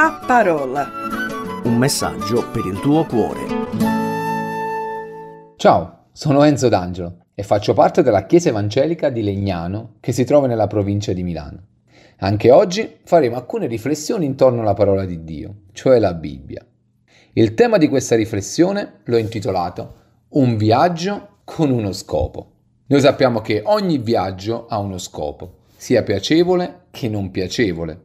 La parola. Un messaggio per il tuo cuore. Ciao, sono Enzo D'Angelo e faccio parte della Chiesa Evangelica di Legnano, che si trova nella provincia di Milano. Anche oggi faremo alcune riflessioni intorno alla parola di Dio, cioè la Bibbia. Il tema di questa riflessione l'ho intitolato Un viaggio con uno scopo. Noi sappiamo che ogni viaggio ha uno scopo, sia piacevole che non piacevole.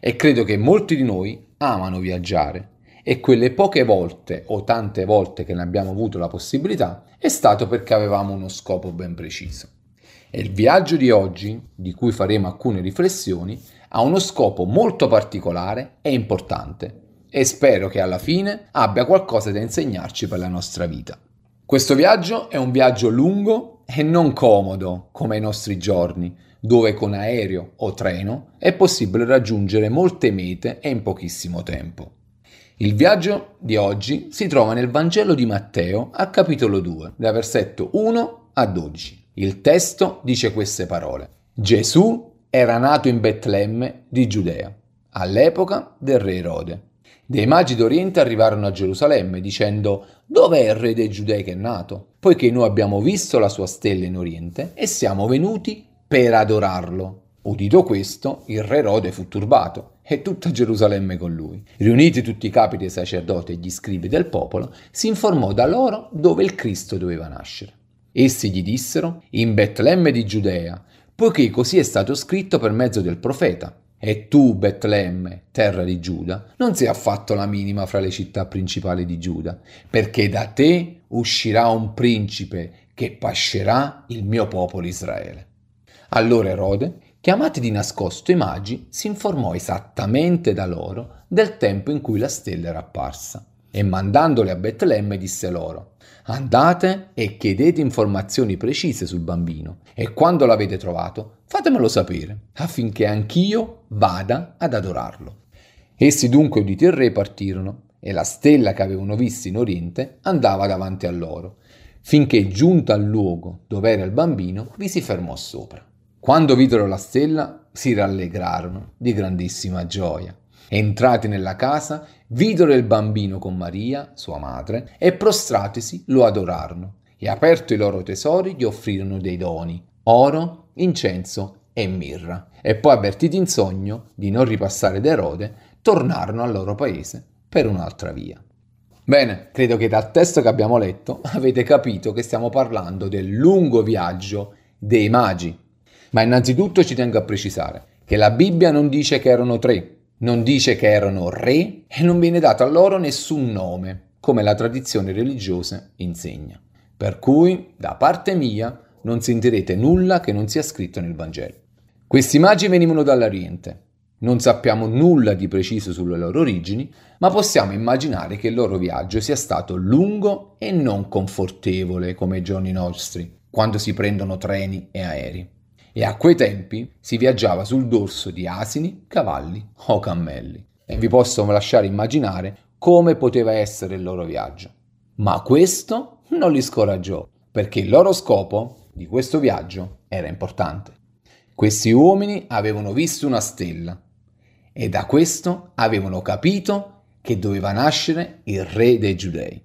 E credo che molti di noi amano viaggiare e quelle poche volte o tante volte che ne abbiamo avuto la possibilità è stato perché avevamo uno scopo ben preciso. E il viaggio di oggi, di cui faremo alcune riflessioni, ha uno scopo molto particolare e importante e spero che alla fine abbia qualcosa da insegnarci per la nostra vita. Questo viaggio è un viaggio lungo e non comodo come i nostri giorni, dove con aereo o treno è possibile raggiungere molte mete e in pochissimo tempo. Il viaggio di oggi si trova nel Vangelo di Matteo al capitolo 2, dal versetto 1 a 12. Il testo dice queste parole. Gesù era nato in Betlemme di Giudea, all'epoca del re Erode. Dei magi d'Oriente arrivarono a Gerusalemme dicendo: «Dov'è il re dei Giudei che è nato? Poiché noi abbiamo visto la sua stella in Oriente e siamo venuti per adorarlo». Udito questo, il re Erode fu turbato e tutta Gerusalemme con lui. Riuniti tutti i capi dei sacerdoti e gli scribi del popolo, si informò da loro dove il Cristo doveva nascere. Essi gli dissero: «In Betlemme di Giudea, poiché così è stato scritto per mezzo del profeta. E tu, Betlemme, terra di Giuda, non sei affatto la minima fra le città principali di Giuda, perché da te uscirà un principe che pascerà il mio popolo Israele». Allora Erode, chiamati di nascosto i magi, si informò esattamente da loro del tempo in cui la stella era apparsa e mandandoli a Betlemme disse loro: «Andate e chiedete informazioni precise sul bambino e quando l'avete trovato fatemelo sapere affinché anch'io vada ad adorarlo». Essi dunque, uditi il re, partirono e la stella che avevano vista in Oriente andava davanti a loro, finché giunta al luogo dove era il bambino vi si fermò sopra. Quando videro la stella, si rallegrarono di grandissima gioia. Entrati nella casa, videro il bambino con Maria, sua madre, e prostratisi lo adorarono. E aperto i loro tesori, gli offrirono dei doni, oro, incenso e mirra. E poi, avvertiti in sogno di non ripassare da Erode, tornarono al loro paese per un'altra via. Bene, credo che dal testo che abbiamo letto avete capito che stiamo parlando del lungo viaggio dei magi. Ma innanzitutto ci tengo a precisare che la Bibbia non dice che erano tre, non dice che erano re e non viene dato a loro nessun nome, come la tradizione religiosa insegna. Per cui, da parte mia, non sentirete nulla che non sia scritto nel Vangelo. Questi magi venivano dall'Oriente. Non sappiamo nulla di preciso sulle loro origini, ma possiamo immaginare che il loro viaggio sia stato lungo e non confortevole come i giorni nostri, quando si prendono treni e aerei. E a quei tempi si viaggiava sul dorso di asini, cavalli o cammelli. E vi posso lasciare immaginare come poteva essere il loro viaggio. Ma questo non li scoraggiò, perché il loro scopo di questo viaggio era importante. Questi uomini avevano visto una stella e da questo avevano capito che doveva nascere il re dei Giudei.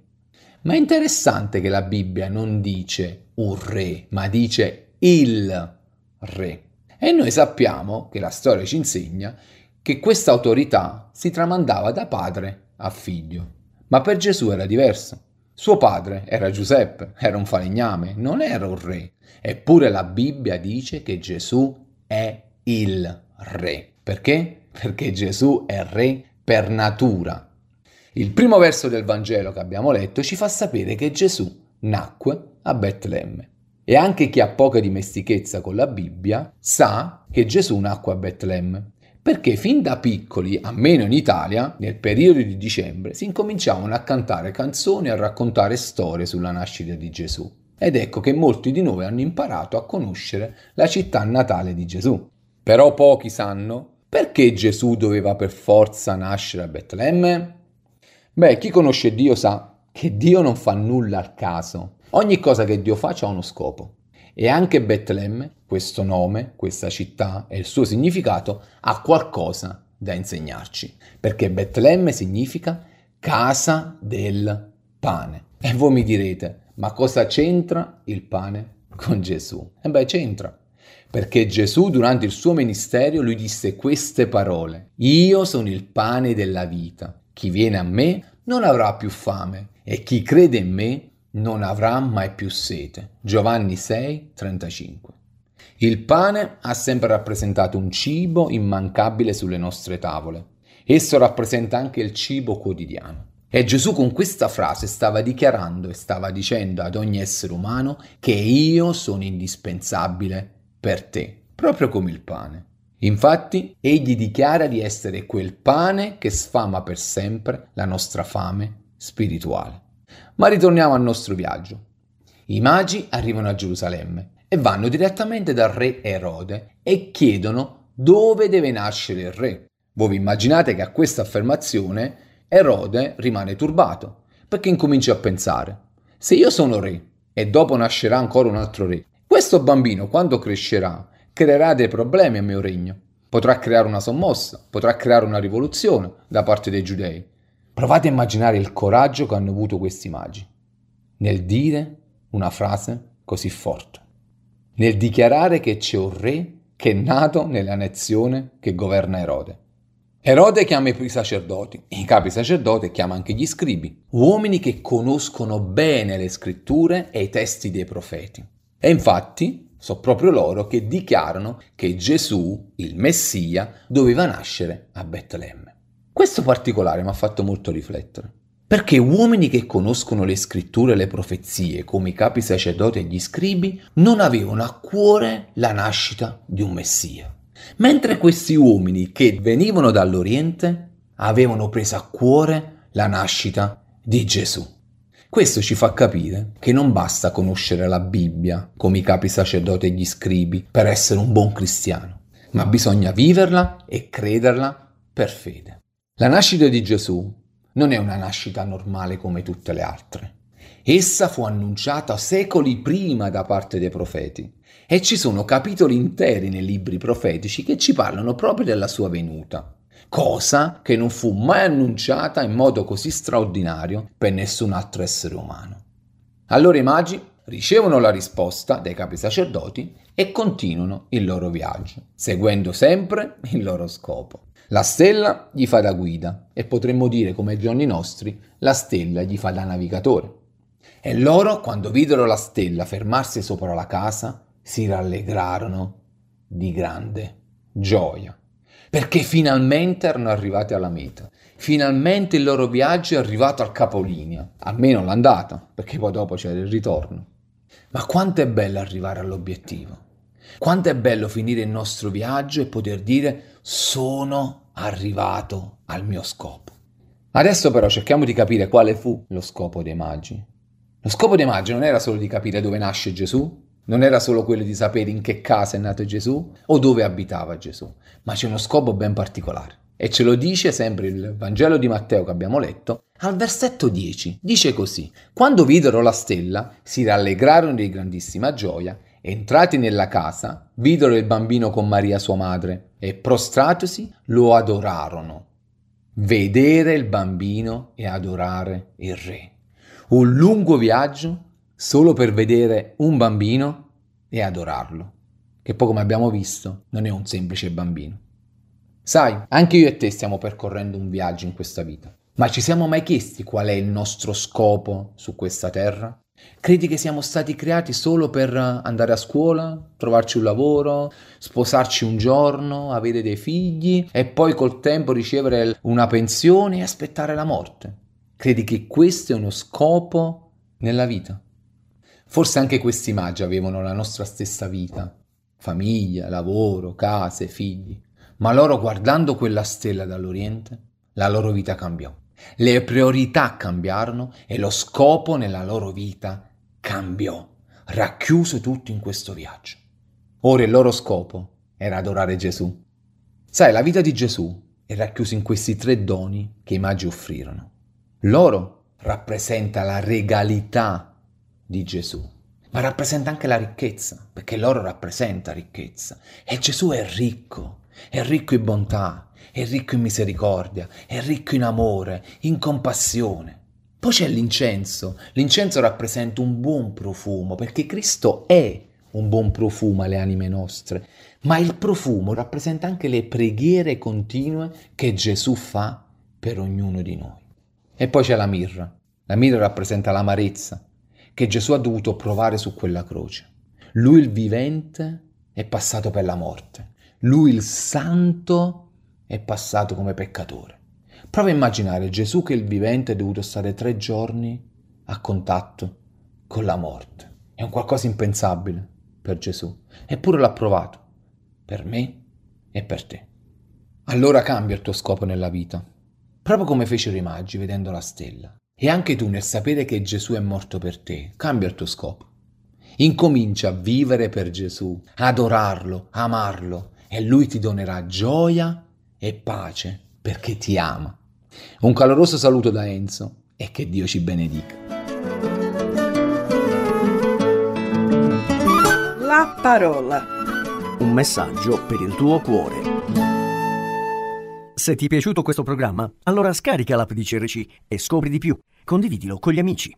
Ma è interessante che la Bibbia non dice un re, ma dice il re. E noi sappiamo che la storia ci insegna che questa autorità si tramandava da padre a figlio. Ma per Gesù era diverso. Suo padre era Giuseppe, era un falegname, non era un re. Eppure la Bibbia dice che Gesù è il re. Perché? Perché Gesù è re per natura. Il primo verso del Vangelo che abbiamo letto ci fa sapere che Gesù nacque a Betlemme. E anche chi ha poca dimestichezza con la Bibbia sa che Gesù nacque a Betlemme, perché fin da piccoli, almeno in Italia, nel periodo di dicembre, si incominciavano a cantare canzoni e a raccontare storie sulla nascita di Gesù. Ed ecco che molti di noi hanno imparato a conoscere la città natale di Gesù. Però pochi sanno perché Gesù doveva per forza nascere a Betlemme? Beh, chi conosce Dio sa che Dio non fa nulla al caso. Ogni cosa che Dio fa ha uno scopo. E anche Betlemme, questo nome, questa città e il suo significato, ha qualcosa da insegnarci, perché Betlemme significa casa del pane. E voi mi direte, ma cosa c'entra il pane con Gesù? E beh, c'entra, perché Gesù durante il suo ministero lui disse queste parole: io sono il pane della vita, chi viene a me non avrà più fame e chi crede in me non avrà mai più sete. Giovanni 6,35. Il pane ha sempre rappresentato un cibo immancabile sulle nostre tavole. Esso rappresenta anche il cibo quotidiano. E Gesù con questa frase stava dichiarando e stava dicendo ad ogni essere umano che io sono indispensabile per te, proprio come il pane. Infatti, egli dichiara di essere quel pane che sfama per sempre la nostra fame spirituale. Ma ritorniamo al nostro viaggio. I magi arrivano a Gerusalemme e vanno direttamente dal re Erode e chiedono dove deve nascere il re. Voi vi immaginate che a questa affermazione Erode rimane turbato, perché incomincia a pensare: se io sono re e dopo nascerà ancora un altro re, questo bambino quando crescerà creerà dei problemi al mio regno, potrà creare una sommossa, potrà creare una rivoluzione da parte dei giudei. Provate a immaginare il coraggio che hanno avuto questi magi nel dire una frase così forte, nel dichiarare che c'è un re che è nato nella nazione che governa Erode. Erode chiama i sacerdoti, i capi sacerdoti, chiama anche gli scribi, uomini che conoscono bene le scritture e i testi dei profeti. E infatti sono proprio loro che dichiarano che Gesù, il Messia, doveva nascere a Betlemme. Questo particolare mi ha fatto molto riflettere, perché uomini che conoscono le scritture e le profezie, come i capi sacerdoti e gli scribi, non avevano a cuore la nascita di un Messia, mentre questi uomini che venivano dall'Oriente avevano preso a cuore la nascita di Gesù. Questo ci fa capire che non basta conoscere la Bibbia, come i capi sacerdoti e gli scribi, per essere un buon cristiano, ma bisogna viverla e crederla per fede. La nascita di Gesù non è una nascita normale come tutte le altre. Essa fu annunciata secoli prima da parte dei profeti e ci sono capitoli interi nei libri profetici che ci parlano proprio della sua venuta, cosa che non fu mai annunciata in modo così straordinario per nessun altro essere umano. Allora i magi ricevono la risposta dai capi sacerdoti e continuano il loro viaggio, seguendo sempre il loro scopo. La stella gli fa da guida e potremmo dire, come ai giorni nostri, la stella gli fa da navigatore. E loro, quando videro la stella fermarsi sopra la casa, si rallegrarono di grande gioia, perché finalmente erano arrivati alla meta. Finalmente il loro viaggio è arrivato al capolinea, almeno l'andata, perché poi dopo c'era il ritorno. Ma quanto è bello arrivare all'obiettivo. Quanto è bello finire il nostro viaggio e poter dire: sono arrivato al mio scopo. Adesso però cerchiamo di capire quale fu lo scopo dei magi. Lo scopo dei magi non era solo di capire dove nasce Gesù, non era solo quello di sapere in che casa è nato Gesù o dove abitava Gesù, ma c'è uno scopo ben particolare. E ce lo dice sempre il Vangelo di Matteo che abbiamo letto, al versetto 10. Dice così: quando videro la stella, si rallegrarono di grandissima gioia. Entrati nella casa, videro il bambino con Maria sua madre e prostratosi lo adorarono. Vedere il bambino e adorare il re. Un lungo viaggio solo per vedere un bambino e adorarlo. Che poi, come abbiamo visto, non è un semplice bambino. Sai, anche io e te stiamo percorrendo un viaggio in questa vita. Ma ci siamo mai chiesti qual è il nostro scopo su questa terra? Credi che siamo stati creati solo per andare a scuola, trovarci un lavoro, sposarci un giorno, avere dei figli e poi col tempo ricevere una pensione e aspettare la morte? Credi che questo è uno scopo nella vita? Forse anche questi magi avevano la nostra stessa vita, famiglia, lavoro, case, figli, ma loro, guardando quella stella dall'Oriente, la loro vita cambiò. Le priorità cambiarono e lo scopo nella loro vita cambiò, racchiuso tutto in questo viaggio. Ora il loro scopo era adorare Gesù. Sai, la vita di Gesù è racchiusa in questi tre doni che i magi offrirono. L'oro rappresenta la regalità di Gesù, ma rappresenta anche la ricchezza, perché l'oro rappresenta ricchezza. E Gesù è ricco in bontà, è ricco in misericordia, è ricco in amore, in compassione. Poi c'è l'incenso. L'incenso rappresenta un buon profumo, perché Cristo è un buon profumo alle anime nostre, ma il profumo rappresenta anche le preghiere continue che Gesù fa per ognuno di noi. E poi c'è la mirra. La mirra rappresenta l'amarezza che Gesù ha dovuto provare su quella croce. Lui il vivente è passato per la morte. Lui il santo è passato come peccatore. Prova a immaginare Gesù che il vivente è dovuto stare 3 giorni a contatto con la morte. È un qualcosa impensabile per Gesù, eppure l'ha provato per me e per te. Allora cambia il tuo scopo nella vita, proprio come fecero i magi vedendo la stella. E anche tu, nel sapere che Gesù è morto per te, cambia il tuo scopo. Incomincia a vivere per Gesù, adorarlo, amarlo, e Lui ti donerà gioia e pace perché ti ama. Un caloroso saluto da Enzo e che Dio ci benedica. La parola. Un messaggio per il tuo cuore. Se ti è piaciuto questo programma, allora scarica l'app di CRC e scopri di più. Condividilo con gli amici.